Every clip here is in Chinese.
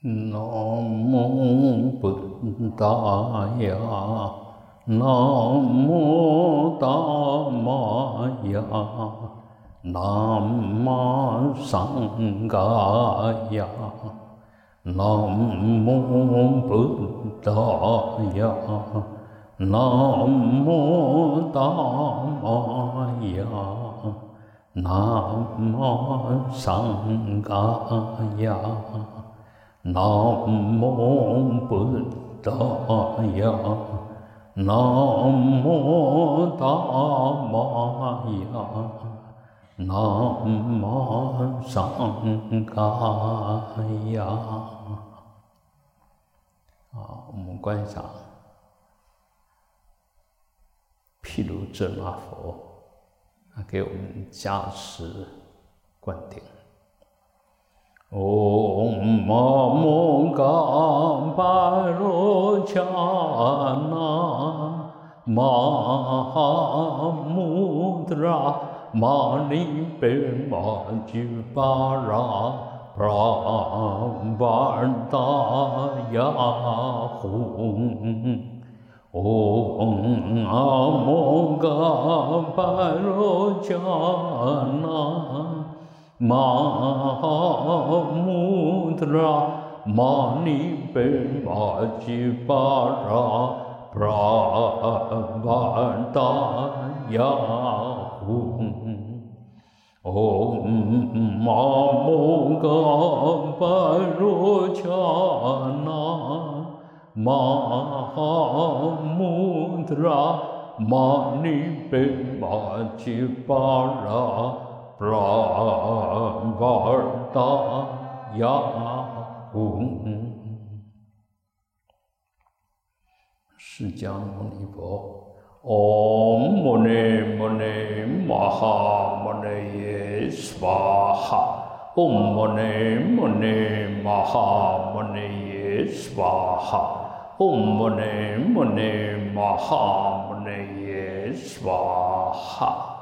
南无布达呀，南无达摩呀，南无上伽呀，南无布达呀，南无达摩呀，南无上伽呀。 南无布达呀，南无达摩呀，南无上伽呀。我们观想，毗卢遮那佛给我们加持灌顶。 唵嘛摩嘎巴罗恰那， Mahamudra Mani Bhimmaji Bara Prabhatayahum Om Mamogaparuchana Mahamudra Mani Bhimmaji Bara Prabhatayahum。 释迦牟尼佛，唵摩呢摩呢嘛哈摩呢耶娑哈，唵摩呢摩呢嘛哈摩呢耶娑哈，唵摩呢摩呢嘛哈摩呢耶娑哈。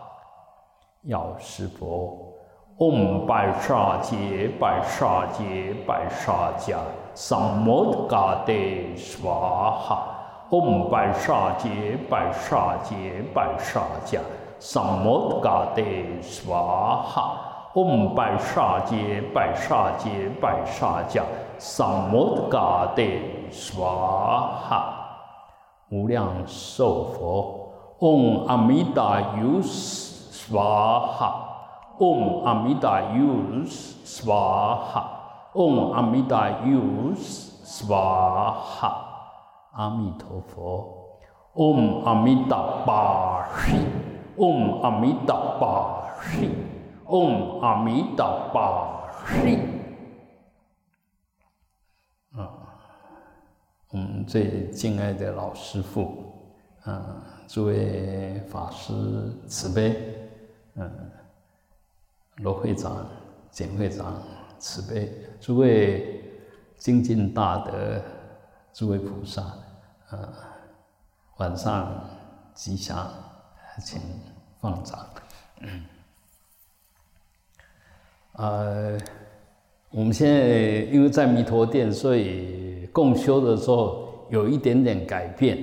药师佛，唵拜沙杰拜沙杰拜沙迦，萨摩嘎帝娑哈，唵拜沙杰拜沙杰拜沙迦，萨摩嘎帝娑哈，唵拜沙杰拜沙杰拜沙迦，萨摩嘎帝娑哈，无量寿佛，唵阿弥达由。 Svaha Om Amida Yus Svaha Om Amida Yus Svaha 阿弥陀佛 Om Amida Bahi Om Amida Bahi Om Amida Bahi。 我们最敬爱的老师父，诸位法师慈悲。 罗会长、简会长慈悲，诸位精进大德，诸位菩萨，晚上吉祥，请放掌。我们现在因为在弥陀殿，所以共修的时候有一点点改变。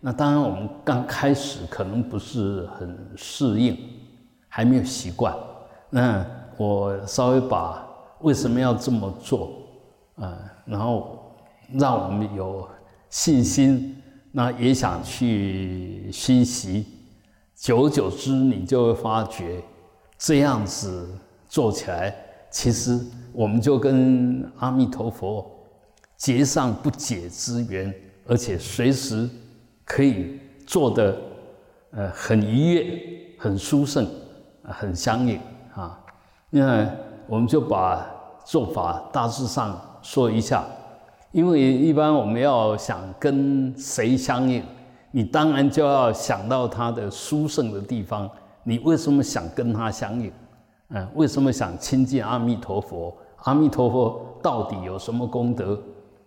那当然，我们刚开始可能不是很适应。 还没有习惯，那我稍微把为什么要这么做，然后让我们有信心，那也想去学习，久而久之，你就会发觉，这样子做起来，其实我们就跟阿弥陀佛结上不解之缘，而且随时可以做得很愉悦、很殊胜。 很相应啊，那我们就把做法大致上说一下，因为一般我们要想跟谁相应，你当然就要想到他的殊胜的地方，你为什么想跟他相应？为什么想亲近阿弥陀佛？阿弥陀佛到底有什么功德？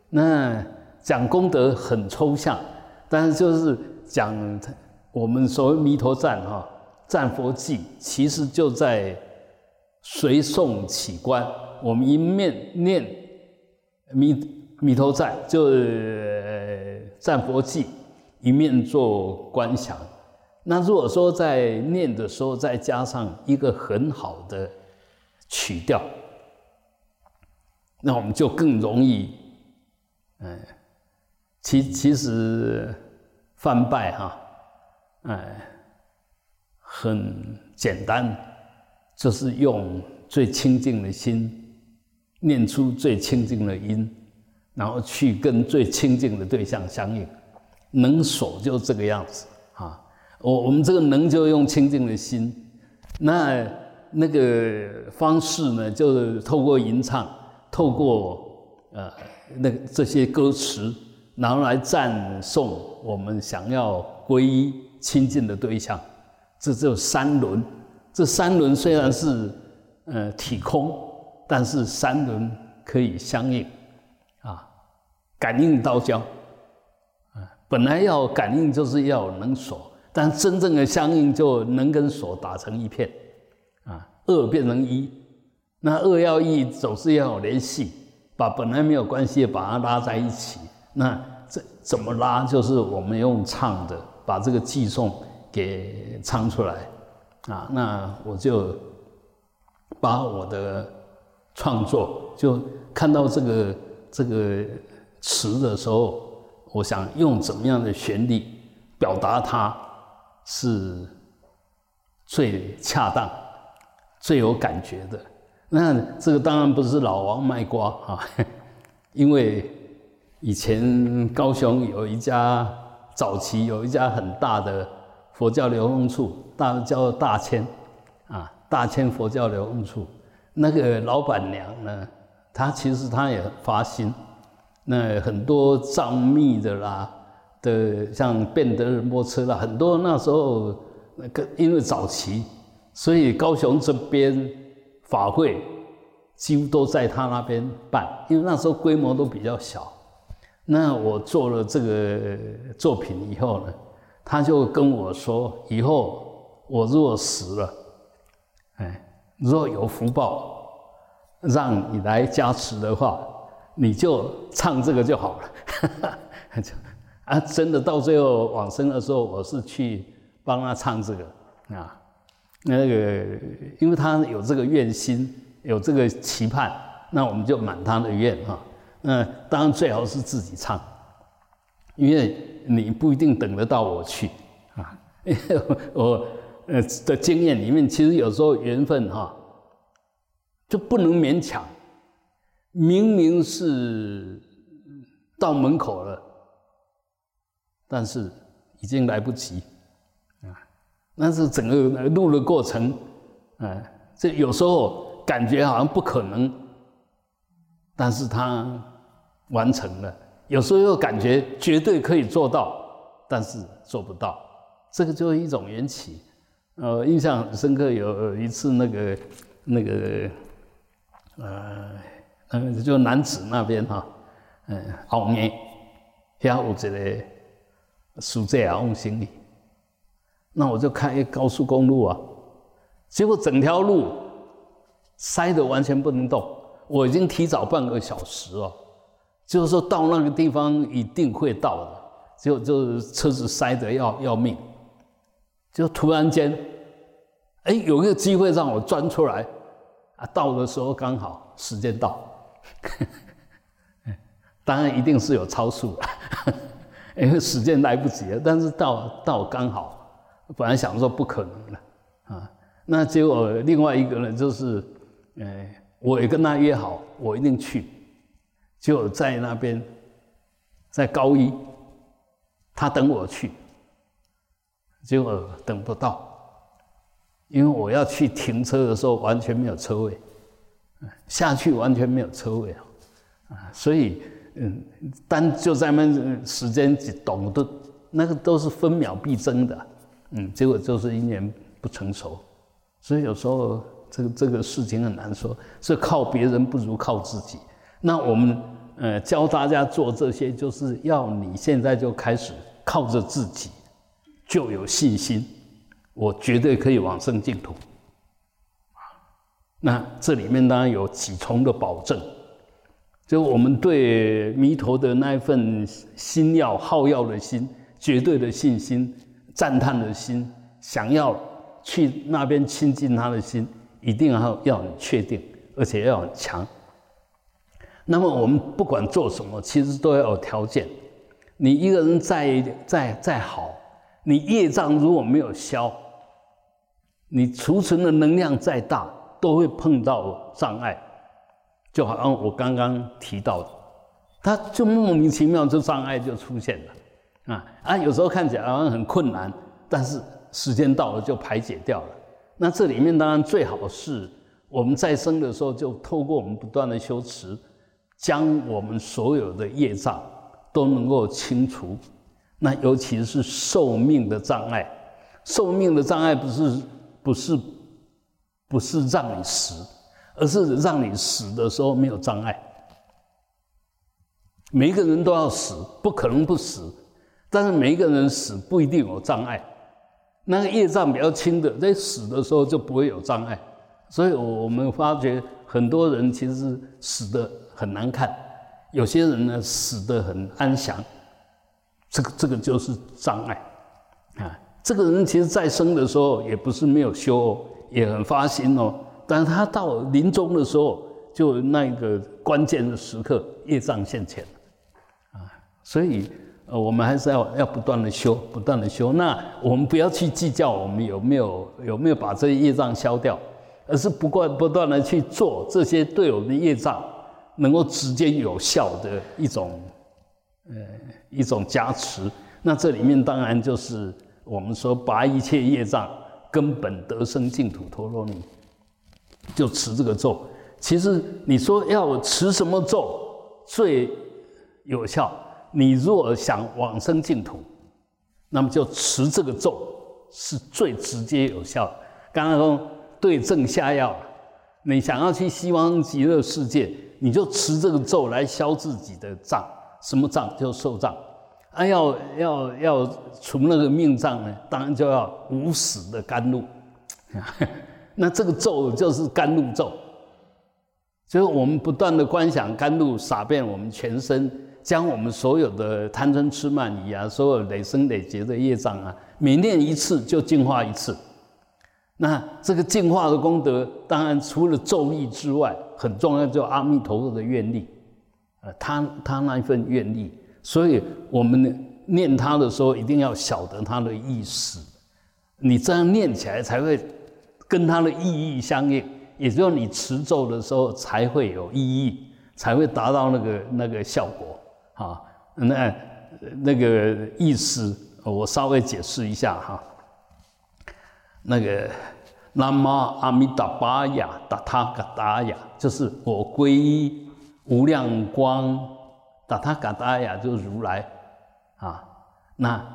那讲功德很抽象，但是就是讲我们所谓弥陀赞哈。 《赞佛记》其实就在随诵起观，我们一面念弥头寨就是战佛记一面做观想。那如果说在念的时候再加上一个很好的曲调，那我们就更容易，其实翻拜哈，很简单，就是用最清净的心念出最清净的音，然后去跟最清净的对象相应。能所就这个样子啊，我们这个能就用清净的心，那个方式呢，就是透过吟唱，透过这些歌词，然后来赞颂我们想要皈依亲近的对象。这就三轮，这三轮虽然是体空，但是三轮可以相应啊，感应道交。本来要感应就是要有能所，但真正的相应就能跟所打成一片啊，二变成一，那二要一总是要有联系，把本来没有关系把它拉在一起。那这怎么拉？就是我们用唱的把这个寄送给唱出来啊。那我就把我的创作，就看到这个词的时候，我想用怎么样的旋律表达它是最恰当、最有感觉的。那这个当然不是老王卖瓜啊，因为以前高雄早期有一家很大的佛教流动处，叫大千啊，大千佛教流动处。那个老板娘呢，她其实也发心。那很多藏密的啦，像变德仁波切啦，很多那时候因为早期，所以高雄这边法会几乎都在他那边办，因为那时候规模都比较小。那我做了这个作品以后呢，他就跟我说，以后我如果死了，如果有福报让你来加持的话，你就唱这个就好了。真的到最后往生的时候，我是去帮他唱这个啊。那个，因为他有这个愿心，有这个期盼，那我们就满他的愿啊。那当然最好是自己唱，因为你不一定等得到我去啊。因为我的经验里面，其实有时候缘分哈，就不能勉强。明明是到门口了，但是已经来不及啊！那是整个路的过程，这有时候感觉好像不可能，但是它完成了；有时候又感觉绝对可以做到，但是做不到。这个就是一种缘起。印象很深刻，有一次就南子那边哈，后面遐有一个师姐啊往行李，那我就开高速公路啊，结果整条路塞得完全不能动。我已经提早半个小时哦，就是说到那个地方一定会到的，结果就是车子塞得要命，就突然间，有一个机会让我钻出来啊，到的时候刚好时间到。当然一定是有超速了，因为时间来不及了。但是到刚好，本来想说不可能了啊。那结果另外一个呢，就是我也跟他约好，我一定去。结果在那边，在高一，他等我去，结果等不到，因为我要去停车的时候完全没有车位。下去完全没有车位啊，所以但就在那时间懂得那个都是分秒必争的，结果就是姻缘不成熟，所以有时候这个事情很难说，是靠别人不如靠自己。那我们教大家做这些，就是要你现在就开始靠着自己，就有信心，我绝对可以往生净土。那这里面当然有几重的保证，就我们对弥陀的那一份心要好要的心、绝对的信心、赞叹的心、想要去那边亲近他的心，一定要很确定，而且要很强。那么我们不管做什么，其实都要有条件。你一个人再好，你业障如果没有消，你储存的能量再大，都会碰到障碍。就好像我刚刚提到的，他就莫名其妙就障碍就出现了啊！有时候看起来好像很困难，但是时间到了就排解掉了。那这里面当然最好是我们再生的时候，就透过我们不断的修持，将我们所有的业障都能够清除。那尤其是寿命的障碍，寿命的障碍不是让你死，而是让你死的时候没有障碍。每一个人都要死，不可能不死，但是每一个人死不一定有障碍。那个业障比较轻的，在死的时候就不会有障碍。所以我们发觉很多人其实死得很难看，有些人呢死得很安详，这个就是障碍啊。这个人其实在生的时候也不是没有修哦，也很发心哦，但是他到临终的时候，就那个关键的时刻，业障现前啊。所以我们还是要不断的修，不断的修。那我们不要去计较我们有没有把这些业障消掉，而是不断的去做这些对我们的业障能够直接有效的一种加持。那这里面当然就是我们说拔一切业障根本得生净土陀罗尼，就持这个咒。其实你说要持什么咒最有效？你若想往生净土，那么就持这个咒是最直接有效的。刚刚说对症下药，你想要去西方极乐世界，你就持这个咒来消自己的障。什么障？就受障。啊，要除那个命障呢，当然就要无始的甘露。那这个咒就是甘露咒，就是我们不断的观想甘露洒遍我们全身，将我们所有的贪嗔痴慢疑啊，所有累生累劫的业障啊，每念一次就净化一次。那这个净化的功德，当然除了咒力之外，很重要就是阿弥陀佛的愿力，他那一份愿力。所以我们念他的时候，一定要晓得他的意思，你这样念起来才会跟他的意义相应，也就是你持咒的时候才会有意义，才会达到那个效果啊。那个意思我稍微解释一下哈。那个南无阿弥达巴雅达他嘎达雅，就是我皈依无量光。达他嘎达雅就是如来啊。那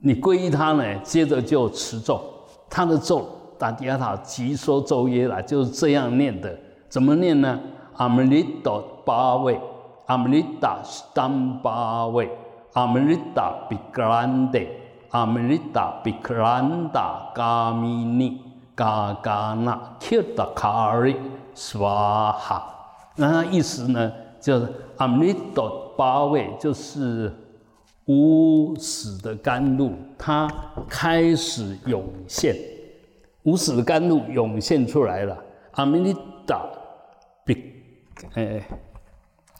你皈依他呢，接着就持咒，他的咒达底亚塔即说咒耶啦，就是这样念的。怎么念呢？阿弥利达巴位，阿弥利达斯坦巴位，阿弥利达比克兰德，阿弥利达比克兰达嘎米尼嘎嘎那切达卡瑞斯瓦哈。那意思呢，就是阿弥利达巴位就是无始的甘露，它开始涌现。无始的甘露涌现出来了，阿弥利达比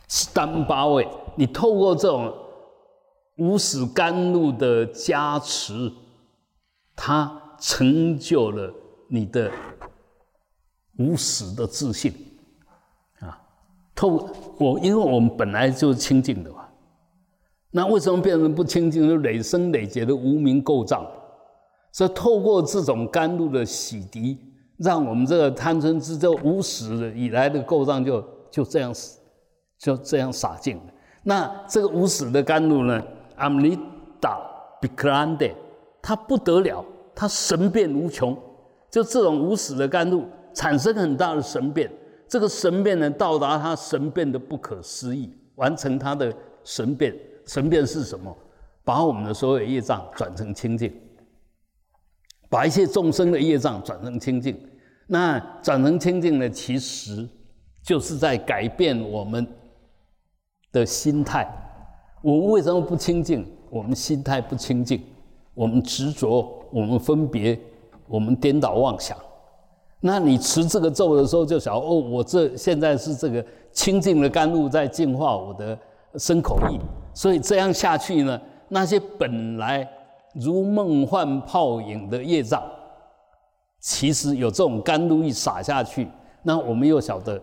斯坦巴位，你透过这种无始甘露的加持，它成就了你的无始的自信啊。因为我们本来就是清净的嘛，那为什么变成不清净？就累生累劫的无明垢障。所以透过这种甘露的洗涤，让我们这个贪嗔痴就无始以来的垢障就这样洒净了。那这个无始的甘露呢，阿弥达比克兰德，它不得了，它神变无穷。就这种无始的甘露产生很大的神变，这个神变呢，到达它神变的不可思议，完成它的神变。神变是什么？把我们的所有业障转成清净，把一切众生的业障转成清净。那转成清净呢，其实就是在改变我们的心态。我们为什么不清净？我们心态不清净，我们执着，我们分别，我们颠倒妄想。那你持这个咒的时候就想，哦，我这现在是这个清净的甘露在净化我的身口意，所以这样下去呢，那些本来如梦幻泡影的业障，其实有这种甘露一洒下去，那我们又晓得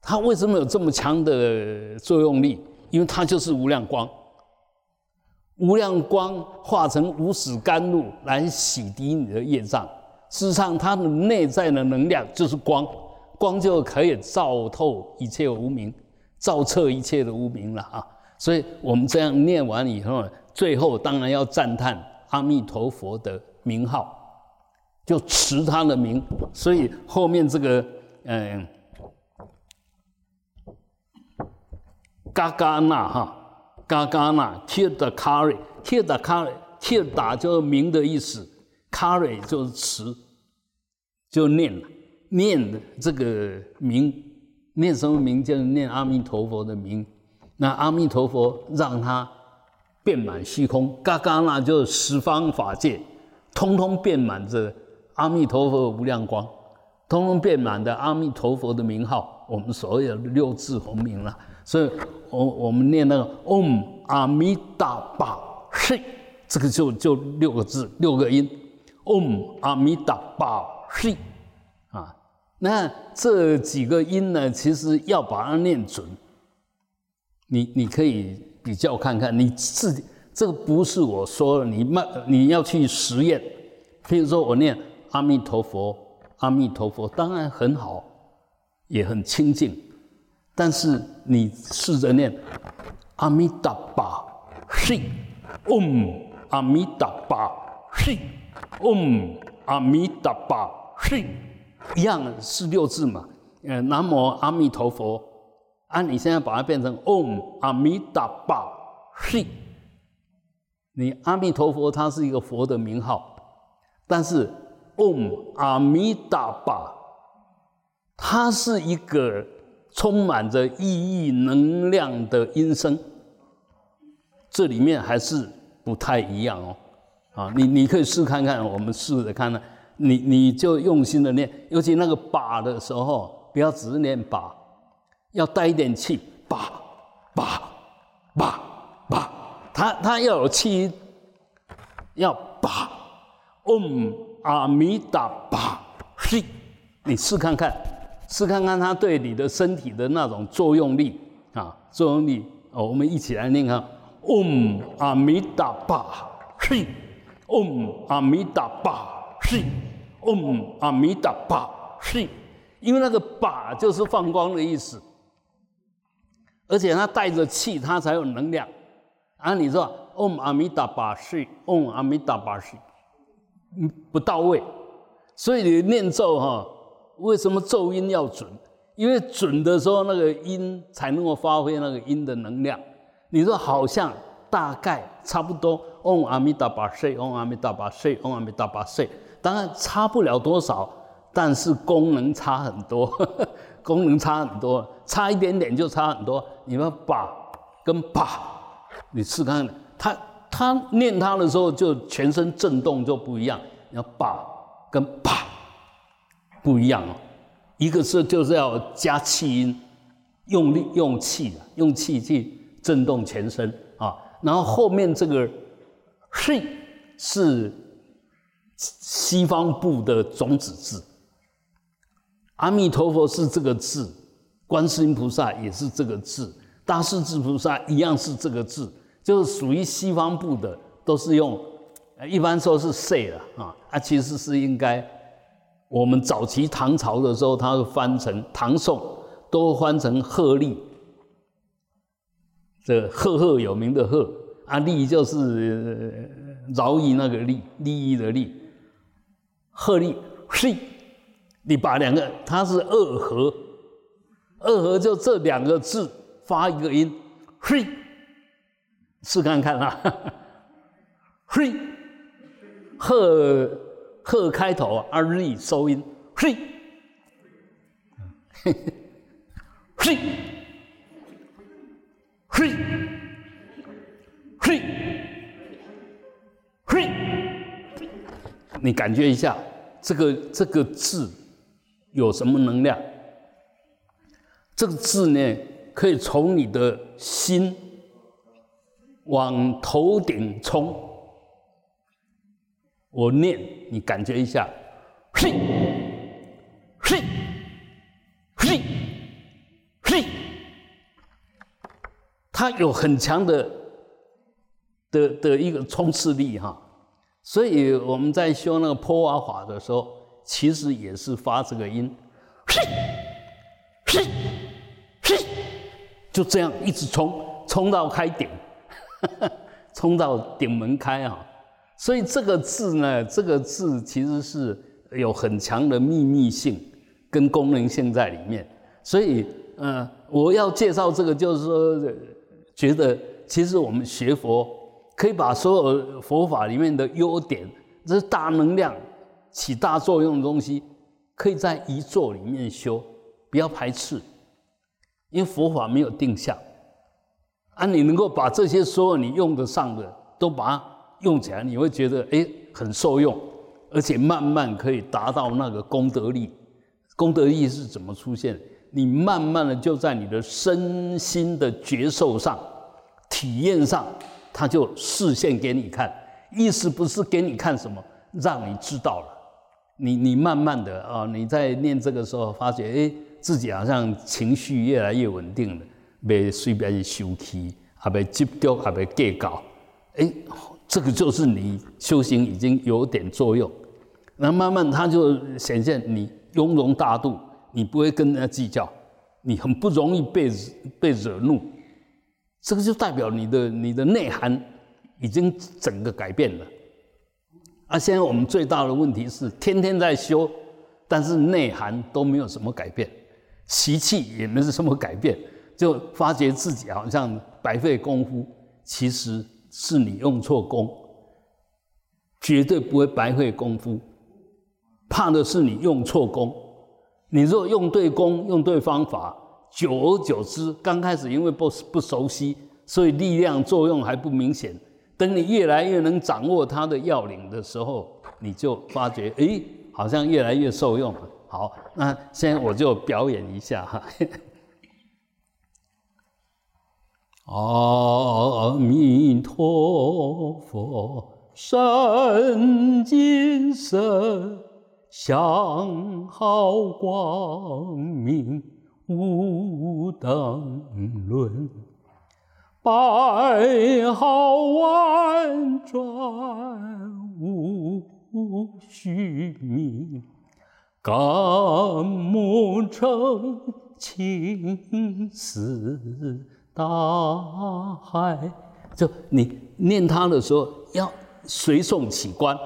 它为什么有这么强的作用力，因为它就是无量光，无量光化成无始甘露来洗涤你的业障。事实上它的内在的能量就是光，光就可以照透一切无明，照彻一切的无明了啊！所以我们这样念完以后，最后当然要赞叹阿弥陀佛的名号，就持他的名。所以后面这个嘎嘎那哈，嘎嘎那 kirtakari 就是名的意思，Kari 就是持，就念了，念这个名，念什么名？就是念阿弥陀佛的名。那阿弥陀佛让它遍满虚空，嘎嘎那就是十方法界，通通遍满着阿弥陀佛的无量光，通通遍满的阿弥陀佛的名号，我们所谓的六字洪名了。所以我们念那个 Om Amitabha Shri， 这个就六个字，六个音。Om Amitabha Shri 啊，那这几个音呢，其实要把它念准。你可以比较看看，你自己这个不是我说的，你要去实验。譬如说我念阿弥陀佛，阿弥陀佛，当然很好，也很清净，但是你试着念阿弥达巴 Shri Om 阿弥达巴 Shri。Om Amitabha Shri， 一样是六字嘛，南无阿弥陀佛啊，你现在把它变成 Om Amitabha Shri， 你阿弥陀佛它是一个佛的名号，但是 Om Amitabha 它是一个充满着意义能量的音声，这里面还是不太一样哦。啊，你可以试看看，我们试着看呢，你就用心的念，尤其那个把的时候，不要只是念把，要带一点气，把，它要有气，要把 ，Om Amitabha Shri， 你试看看它对你的身体的那种作用力啊，作用力哦，我们一起来念啊 ，Om Amitabha Shri。Om Amitabha Shri， Om Amitabha Shri， 因为那个把就是放光的意思，而且它带着气，它才有能量。啊，你说 Om Amitabha Shri， Om Amitabha Shri， 不到位。所以你念咒哈，为什么咒音要准？因为准的时候，那个音才能够发挥那个音的能量。你说好像大概差不多。嗡阿弥达巴舍，嗡阿弥达巴舍，嗡阿弥达巴舍。当然差不了多少，但是功能差很多，功能差很多，差一点点就差很多。你们把跟把，你试看看，他念它的时候就全身震动就不一样。你要把跟把不一样哦，一个是就是要加气音，用力用气，用气去震动全身啊。然后后面这个。Shri 是西方部的种子字，阿弥陀佛是这个字，观世音菩萨也是这个字，大势至菩萨一样是这个字，就是属于西方部的，都是用，一般说是 say 了啊，其实是应该我们早期唐朝的时候，它会翻成唐宋都翻成鹤立，这赫赫有名的赫。啊，利就是饶益那个利，利益的利，鹤利是，你把两个，它是二合，二合就这两个字发一个音，是，试看看啦，是，鹤开头啊，而利收音，是，是，嘿，嘿，嘿，你感觉一下，这个字有什么能量？这个字呢，可以从你的心往头顶冲。我念，你感觉一下，嘿，嘿，嘿，嘿，它有很强的一个冲刺力哈。所以我们在修那个波瓦法的时候，其实也是发这个音，嘿，嘿，嘿，就这样一直冲到开顶。冲到顶门开啊！所以这个字呢，这个字其实是有很强的秘密性跟功能性在里面。所以，我要介绍这个，就是说，觉得其实我们学佛可以把所有佛法里面的优点，这是大能量起大作用的东西，可以在一座里面修，不要排斥，因为佛法没有定向。啊，你能够把这些所有你用得上的都把它用起来，你会觉得很受用，而且慢慢可以达到那个功德力。功德力是怎么出现？你慢慢的就在你的身心的觉受上、体验上，它就示现给你看。意思不是给你看什么，让你知道了。你慢慢的啊，你在念这个时候发觉，自己好像情绪越来越稳定了。别随便生气，也别执着，也别计较。这个就是你修行已经有点作用。那慢慢它就显现你雍容大度，你不会跟人家计较，你很不容易被惹怒。这个就代表你的内涵已经整个改变了。啊，现在我们最大的问题是天天在修，但是内涵都没有什么改变，习气也没什么改变。就发觉自己好像白费功夫，其实是你用错功，绝对不会白费功夫。怕的是你用错功，你若用对功、用对方法，久而久之，刚开始因为不熟悉，所以力量作用还不明显。等你越来越能掌握它的要领的时候，你就发觉，好像越来越受用了。好，那现在我就表演一下哈。阿弥陀佛，身金色，相好光明无等伦，百好万转无虚名，甘沐澄清似大海。就你念它的时候要随诵起观，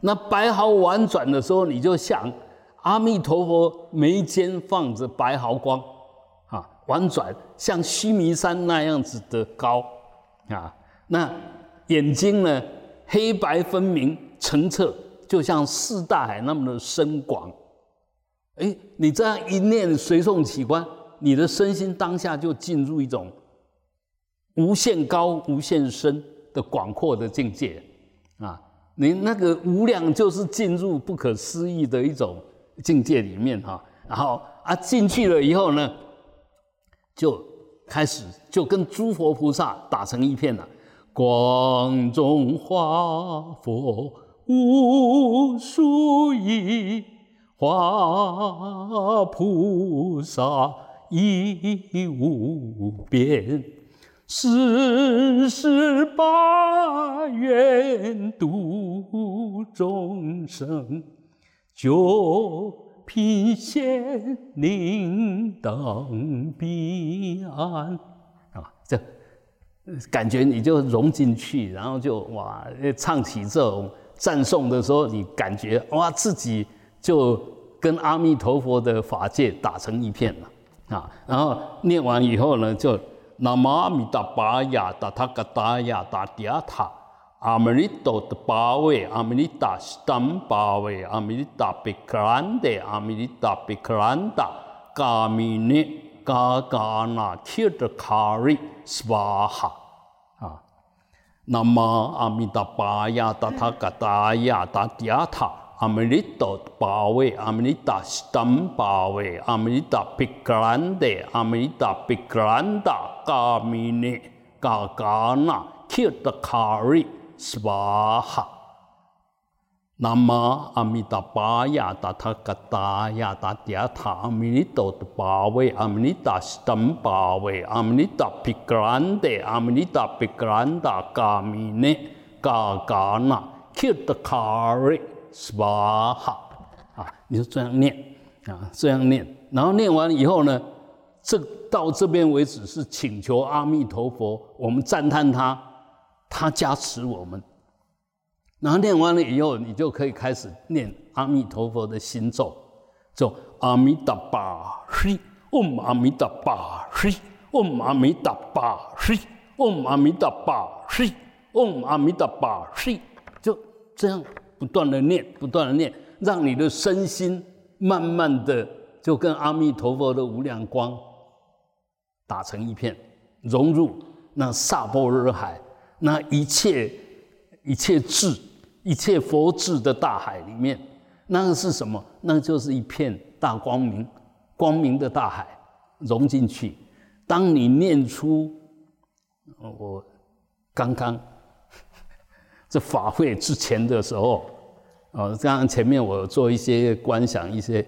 那白毫婉转的时候，你就想阿弥陀佛眉间放着白毫光啊，婉转像须弥山那样子的高啊。那眼睛呢，黑白分明澄澈，就像四大海那么的深广。你这样一念随诵起观，你的身心当下就进入一种无限高、无限深的广阔的境界啊！你那个无量就是进入不可思议的一种境界里面哈。然后进去了以后呢，就开始就跟诸佛菩萨打成一片了。光中化佛无数亿，化菩萨亦无边，世世八愿度众生，九品仙灵等彼岸。这感觉你就融进去，然后就哇，唱起这种赞颂的时候，你感觉哇，自己就跟阿弥陀佛的法界打成一片了。然后念完以后呢，就南无阿弥达巴雅达塔嘎达雅达迪阿塔阿弥利多的巴维阿弥利达斯坦巴维阿弥利达比克兰德阿弥利达比克兰达嘎弥涅嘎嘎那切着卡瑞斯瓦哈啊，那么阿弥达巴呀达他嘎达呀达迪亚塔阿弥利多巴维阿弥利达斯坦巴维阿弥利达皮格兰德阿弥利达皮格兰达嘎米内嘎嘎那切着卡瑞斯瓦哈。南无阿弥达巴呀达他嘎达呀达迪亚塔阿弥利多巴维阿弥利达斯坦巴维阿弥利达皮格兰德阿弥利达皮格兰达嘎米内嘎嘎那切达卡瑞斯瓦哈啊，你就这样念啊，这样念，然后念完以后呢，这到这边为止是请求阿弥陀佛，我们赞叹他，他加持我们。然后念完了以后，你就可以开始念阿弥陀佛的心咒，就阿弥达巴西，嗡阿弥达巴西，嗡阿弥达巴西，嗡阿弥达巴西，嗡阿弥达巴西，就这样不断的念，不断的念，让你的身心慢慢的就跟阿弥陀佛的无量光打成一片，融入那萨婆若海，那一切智，一切佛智的大海里面，那是什么？那就是一片大光明，光明的大海融进去。当你念出我刚刚这法会之前的时候，刚刚前面我做一些观想，一些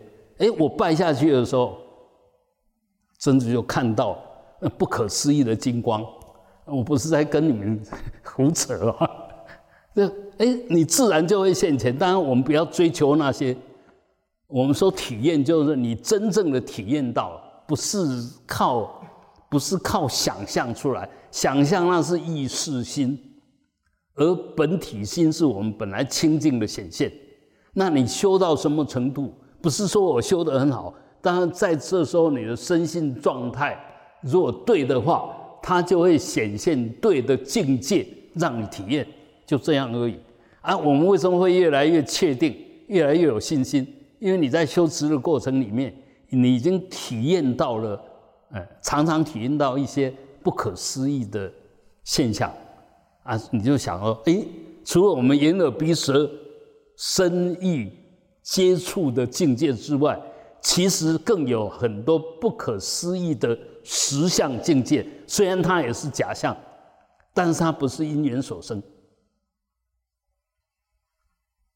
我拜下去的时候，真的就看到不可思议的金光。我不是在跟你们胡扯啊！你自然就会现前。当然我们不要追求那些，我们说体验就是你真正的体验到，不是靠想象出来，想象那是意识心，而本体心是我们本来清净的显现。那你修到什么程度，不是说我修得很好，当然在这时候你的身心状态如果对的话，它就会显现对的境界让你体验，就这样而已啊！我们为什么会越来越确定，越来越有信心？因为你在修持的过程里面，你已经体验到了，常常体验到一些不可思议的现象啊！你就想说，除了我们眼耳鼻舌身意接触的境界之外，其实更有很多不可思议的实相境界。虽然它也是假象，但是它不是因缘所生。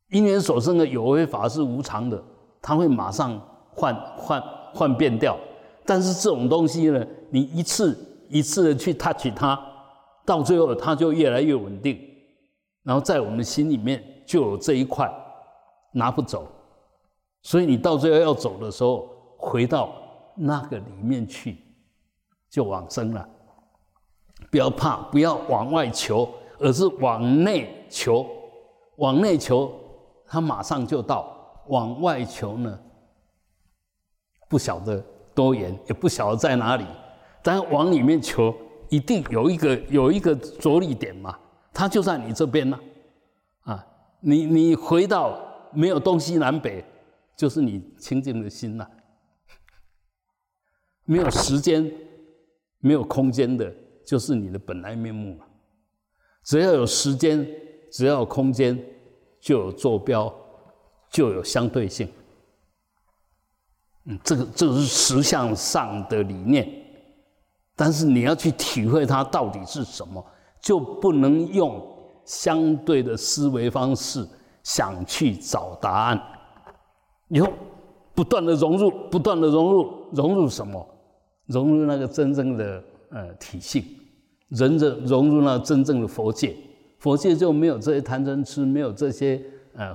因缘所生的有为法是无常的，它会马上换变掉。但是这种东西呢，你一次一次的去 touch 它，到最后它就越来越稳定。然后在我们的心里面就有这一块拿不走，所以你到最后要走的时候，回到那个里面去，就往生了。不要怕，不要往外求，而是往内求。往内求，他马上就到；往外求呢，不晓得多远，也不晓得在哪里。但往里面求，一定有一个着力点嘛，它就在你这边了啊！你回到没有东西南北，就是你清净的心了，没有时间、没有空间的，就是你的本来面目了。只要有时间，只要有空间，就有坐标，就有相对性。这个是实相上的理念，但是你要去体会它到底是什么，就不能用相对的思维方式想去找答案。以后不断的融入，不断的融入，融入什么？融入那个真正的体性，融入那真正的佛界。佛界就没有这些贪嗔痴，没有这些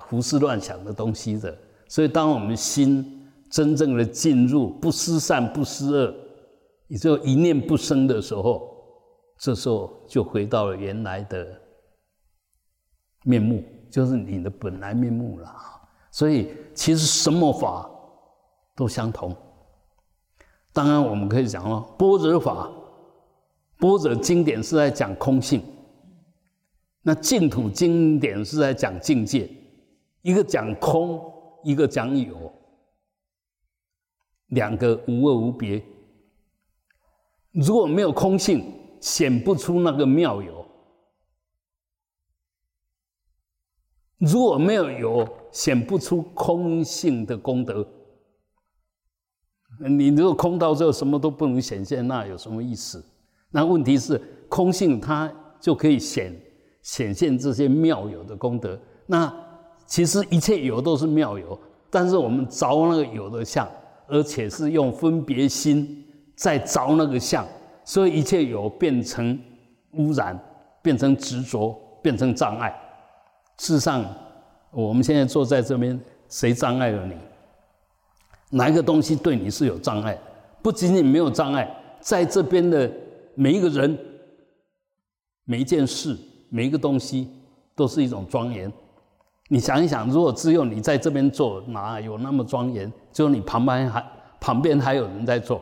胡思乱想的东西的。所以当我们心真正的进入不思善不思恶，也就一念不生的时候，这时候就回到了原来的面目，就是你的本来面目了。所以其实什么法都相同。当然我们可以讲般若法，般若经典是在讲空性，那净土经典是在讲境界，一个讲空，一个讲有，两个无二无别，如果没有空性，显不出那个妙有；如果没有有，显不出空性的功德。你如果空到之后什么都不能显现，那有什么意思？那问题是空性它就可以显现这些妙有的功德。那其实一切有都是妙有，但是我们着那个有的相，而且是用分别心在着那个相，所以一切有变成污染，变成执着，变成障碍。事实上我们现在坐在这边，谁障碍了你？哪一个东西对你是有障碍？不仅仅没有障碍，在这边的每一个人、每一件事、每一个东西都是一种庄严。你想一想，如果只有你在这边做，哪有那么庄严？只有你旁边还有人在做，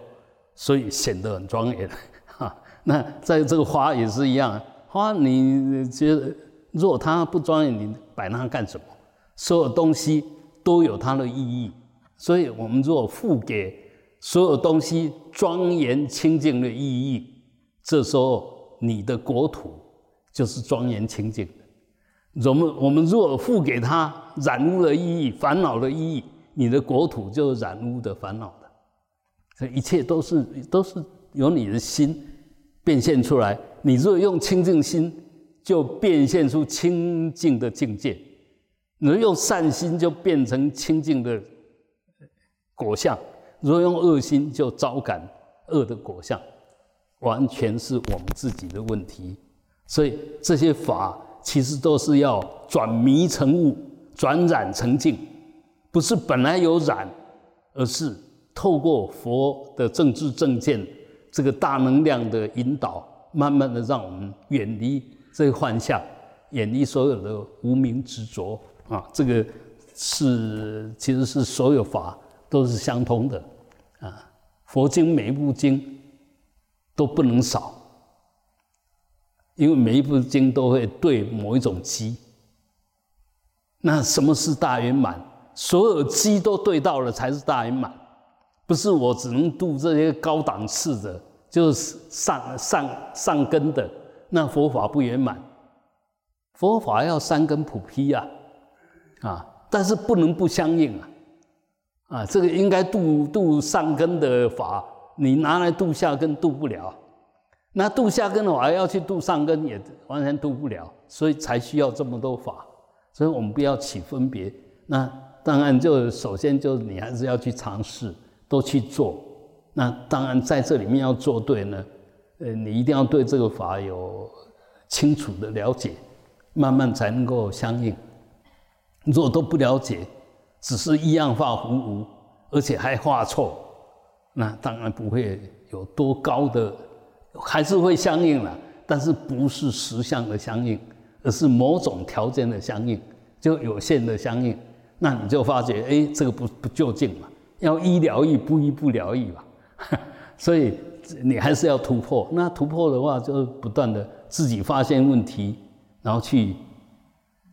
所以显得很庄严。那在这个花也是一样，花你觉得如果它不庄严，你摆它干什么？所有东西都有它的意义。所以我们如果付给所有东西庄严清净的意义，这时候你的国土就是庄严清净的。我们如果付给它染污的意义、烦恼的意义，你的国土就是染污的、烦恼的。所以一切都是由你的心变现出来。你如果用清净心，就变现出清净的境界；你用善心，就变成清净的果相；如果用恶心，就招感恶的果相。完全是我们自己的问题。所以这些法其实都是要转迷成悟，转染成净，不是本来有染，而是透过佛的正知正见这个大能量的引导，慢慢的让我们远离这个幻象，远离所有的无明执着啊。这个是其实是所有法都是相通的啊。佛经每一部经都不能少，因为每一部经都会对某一种机。那什么是大圆满？所有机都对到了才是大圆满，不是我只能度这些高档次的，就是上根的，那佛法不圆满。佛法要三根普披啊，但是不能不相应啊，这个应该度上根的法，你拿来度下根度不了，那度下根法要去度上根也完全度不了，所以才需要这么多法。所以我们不要起分别，那当然就首先就你还是要去尝试，都去做。那当然在这里面要做对呢，你一定要对这个法有清楚的了解，慢慢才能够相应。如果都不了解，只是一样画葫芦，而且还画错，那当然不会有多高的，还是会相应了，但是不是实相的相应，而是某种条件的相应，就有限的相应。那你就发觉，这个不究竟嘛，要一疗愈，不一不疗愈嘛。所以你还是要突破。那突破的话，就不断的自己发现问题，然后去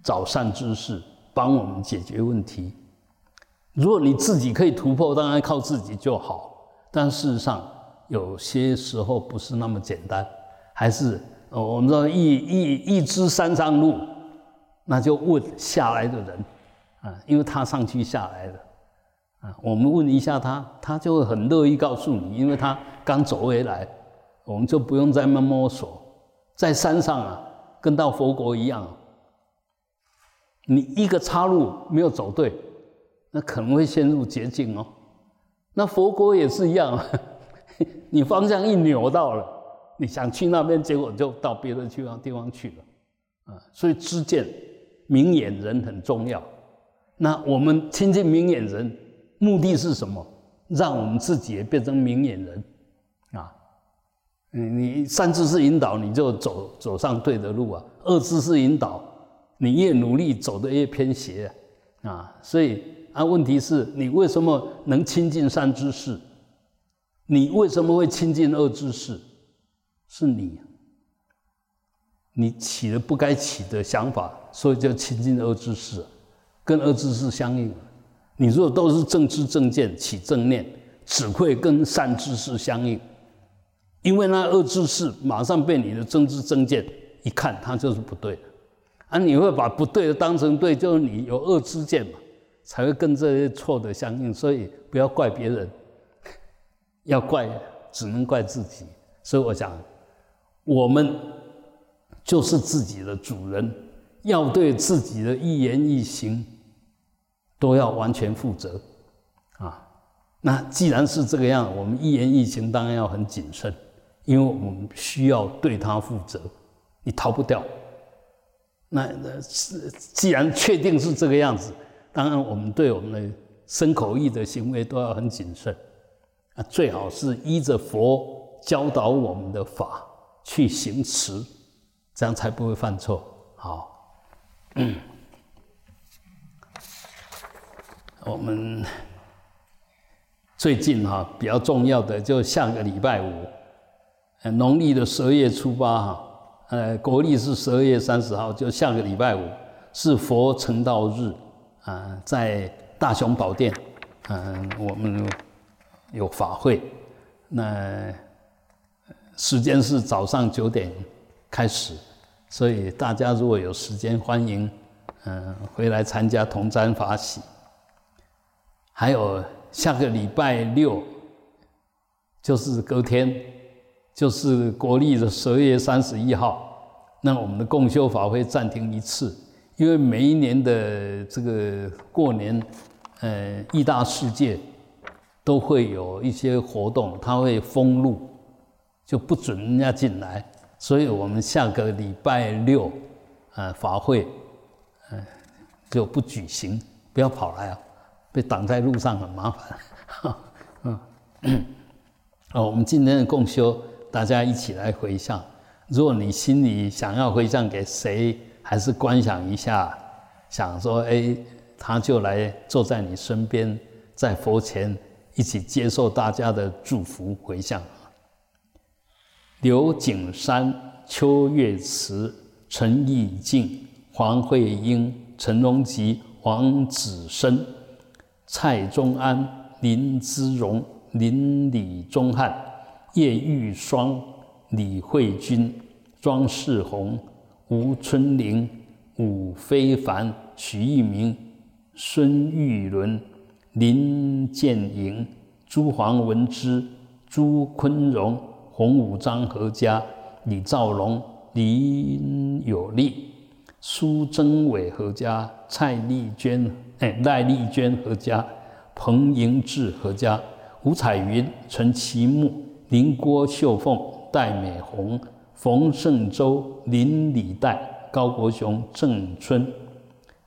找善知识帮我们解决问题。如果你自己可以突破，当然靠自己就好。但事实上有些时候不是那么简单，还是我们说一知山上路，那就问下来的人啊，因为他上去下来了啊，我们问一下他，他就会很乐意告诉你，因为他刚走回来，我们就不用再慢摸索。在山上啊，跟到佛国一样，你一个岔路没有走对，那可能会陷入绝境哦。那佛国也是一样，你方向一扭到了，你想去那边，结果就到别的地方去了啊。所以知见、明眼人很重要。那我们亲近明眼人，目的是什么？让我们自己也变成明眼人啊！你善知识引导，你就走上对的路啊；恶知识引导，你越努力走得越偏斜啊。所以啊，问题是你为什么能亲近善知识？你为什么会亲近恶知识？是你起了不该起的想法，所以就亲近恶知识，跟恶知识相应。你如果都是正知正见起正念，只会跟善知识相应。因为那恶知识马上被你的政治正见一看，它就是不对的。啊，你会把不对的当成对，就是你有恶知见嘛，才会跟这些错的相应。所以不要怪别人，要怪只能怪自己。所以我讲，我们就是自己的主人，要对自己的一言一行都要完全负责啊。那既然是这个样，我们一言一行当然要很谨慎，因为我们需要对它负责，你逃不掉。那既然确定是这个样子，当然我们对我们的身口意的行为都要很谨慎啊，最好是依着佛教导我们的法去行持，这样才不会犯错。好，我们最近哈比较重要的，就下个礼拜五，农历的12月初8哈，国历是12月30号，就下个礼拜五是佛成道日啊，在大雄宝殿，我们有法会，那时间是早上9点开始。所以大家如果有时间，欢迎回来参加同瞻法喜。还有下个礼拜六，就是隔天，就是国历的12月31号，那我们的共修法会暂停一次，因为每一年的这个过年，义大世界都会有一些活动，它会封路，就不准人家进来。所以我们下个礼拜六，法会，就不举行，不要跑来啊，被挡在路上很麻烦。我们今天的共修，大家一起来回向。如果你心里想要回向给谁，还是观想一下，想说，哎，他就来坐在你身边，在佛前一起接受大家的祝福回向。刘景山、邱月慈、陈义静、黄慧英、陈荣吉、黄子生、蔡宗安、林之荣、林李宗汉、叶玉双、李慧君、庄世宏、吴春玲、武非凡、许一鸣、孙玉伦、林建营、朱黄文之、朱坤荣、洪武章、何家、李兆龙、林有利、苏贞伟、何家、赖丽娟、何家、彭盈志、何家、吴彩云、陈其木、林郭秀凤、戴美红、冯胜洲、林李代、高国雄、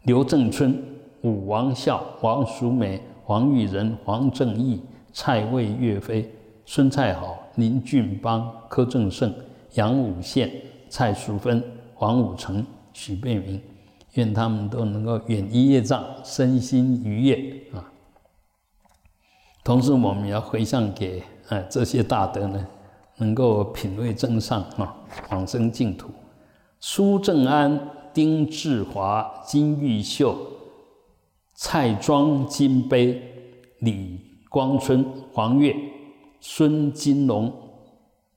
刘正春、武王孝、王淑美、黄玉仁、黄正义、蔡卫岳飞、孙蔡好、林俊邦、柯正胜、杨武宪、蔡淑芬、黄武成、许贝明，愿他们都能够远离业障，身心愉悦啊！同时，我们也要回向给这些大德呢，能够品味正上啊，往生净土。苏正安、丁志华、金玉秀、蔡庄、金杯、李光春、黄月、孙金龙、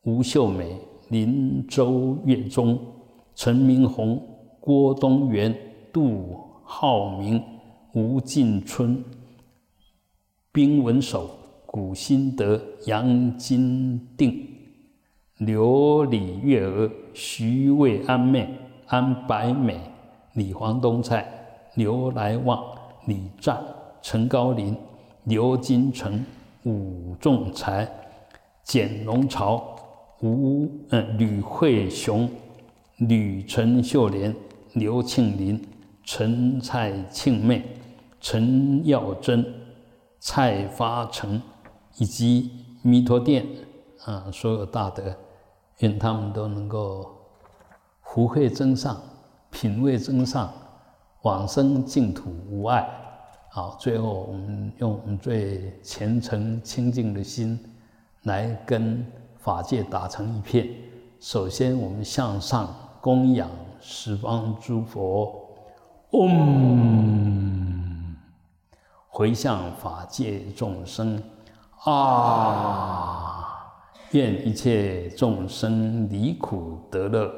吴秀美、林周月中、陈明宏、郭东元、杜浩明、吴进春、兵文守、古新德、杨金定、刘李月娥、徐魏安白美、李黄东蔡、刘来旺、李湛、陈高林、刘金城、武仲才、简龙朝、吕慧雄、吕陈秀莲、刘庆林、陈蔡庆妹、陈耀珍、蔡发成，以及弥陀殿所有大德，愿他们都能够福慧增上，品位增上，往生净土无碍。好，最后我们用我们最虔诚清净的心来跟法界打成一片。首先我们向上供养十方诸佛，回向法界众生，愿一切众生离苦得乐。